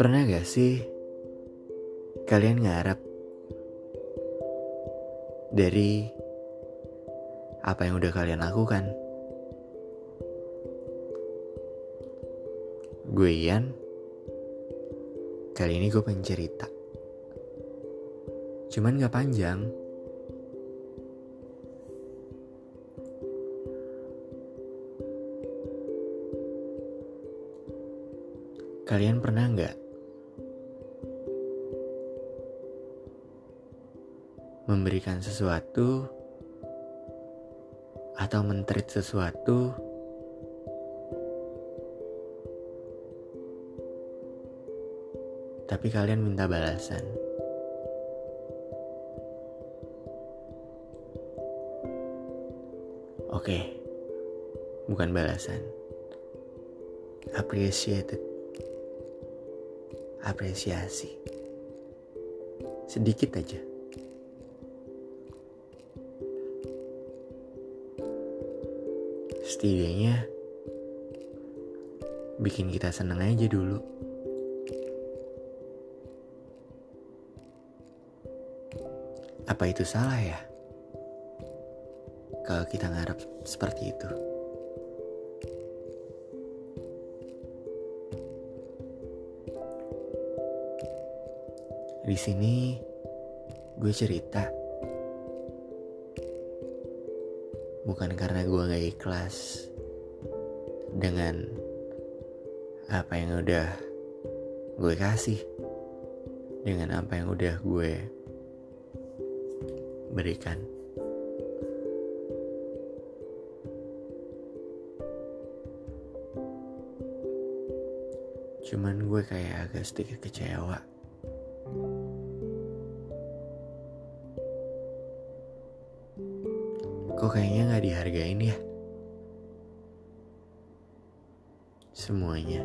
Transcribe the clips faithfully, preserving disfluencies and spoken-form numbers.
Pernah gak sih kalian ngarep dari apa yang udah kalian lakukan? Gue Ian. Kali ini gue pengen cerita, cuman gak panjang. Kalian pernah gak memberikan sesuatu atau men-treat sesuatu tapi kalian minta balasan? Oke, bukan balasan. Appreciated. Apresiasi sedikit aja. Setidaknya bikin kita seneng aja dulu. Apa itu salah ya kalau kita ngarep seperti itu? Di sini gue cerita bukan karena gue gak ikhlas dengan apa yang udah gue kasih, dengan apa yang udah gue berikan. Cuman gue kayak agak sedikit kecewa. Kok kayaknya gak dihargain ya semuanya.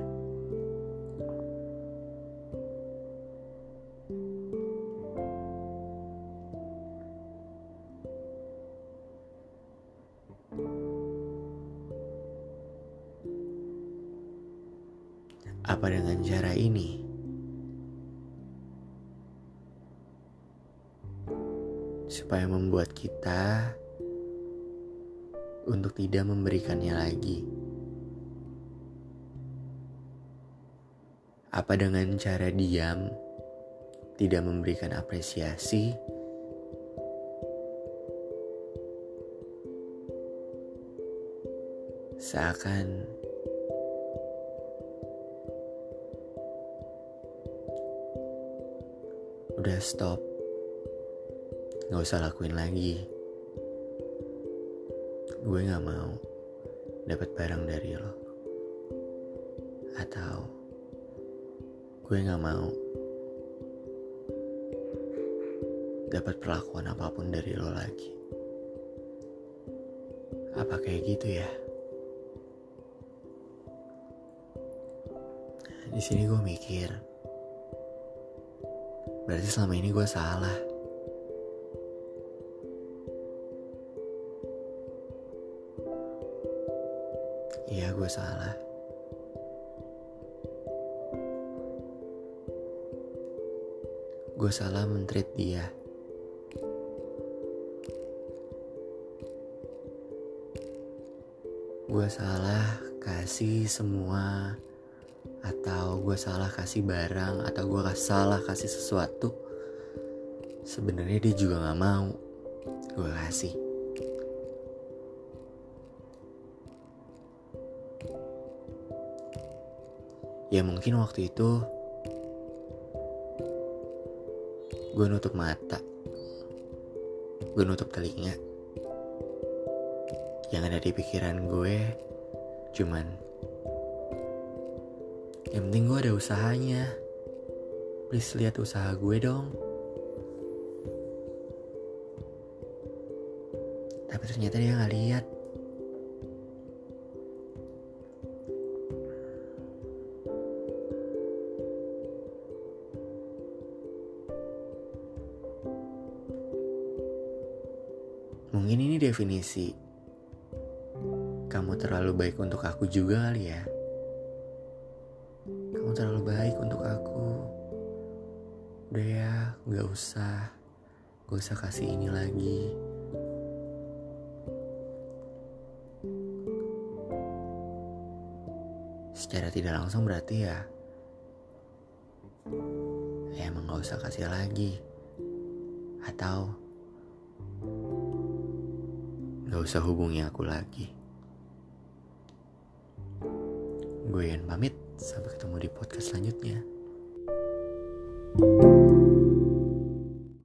Apa dengan cara ini supaya membuat kita untuk tidak memberikannya lagi? Apa dengan cara diam, tidak memberikan apresiasi? Seakan udah stop, gak usah lakuin lagi. Gue gak mau dapat barang dari lo, atau gue gak mau dapat perlakuan apapun dari lo lagi. Apa kayak gitu ya? Di sini gue mikir, berarti selama ini gue salah. Iya, gue salah. Gue salah men-treat dia. Gue salah kasih semua, atau gue salah kasih barang, atau gue salah kasih sesuatu. Sebenarnya dia juga gak mau gue kasih. Ya mungkin waktu itu gue nutup mata, gue nutup telinga. Yang ada di pikiran gue cuman, yang penting gue ada usahanya. Please lihat usaha gue dong. Tapi ternyata dia gak lihat. Mungkin ini definisi Kamu terlalu baik untuk aku juga kali ya. Kamu terlalu baik untuk aku. Udah ya, gak usah. Gak usah kasih ini lagi. Secara tidak langsung berarti ya, ya emang gak usah kasih lagi. Atau gak usah hubungi aku lagi. Gue Ian pamit. Sampai ketemu di podcast selanjutnya.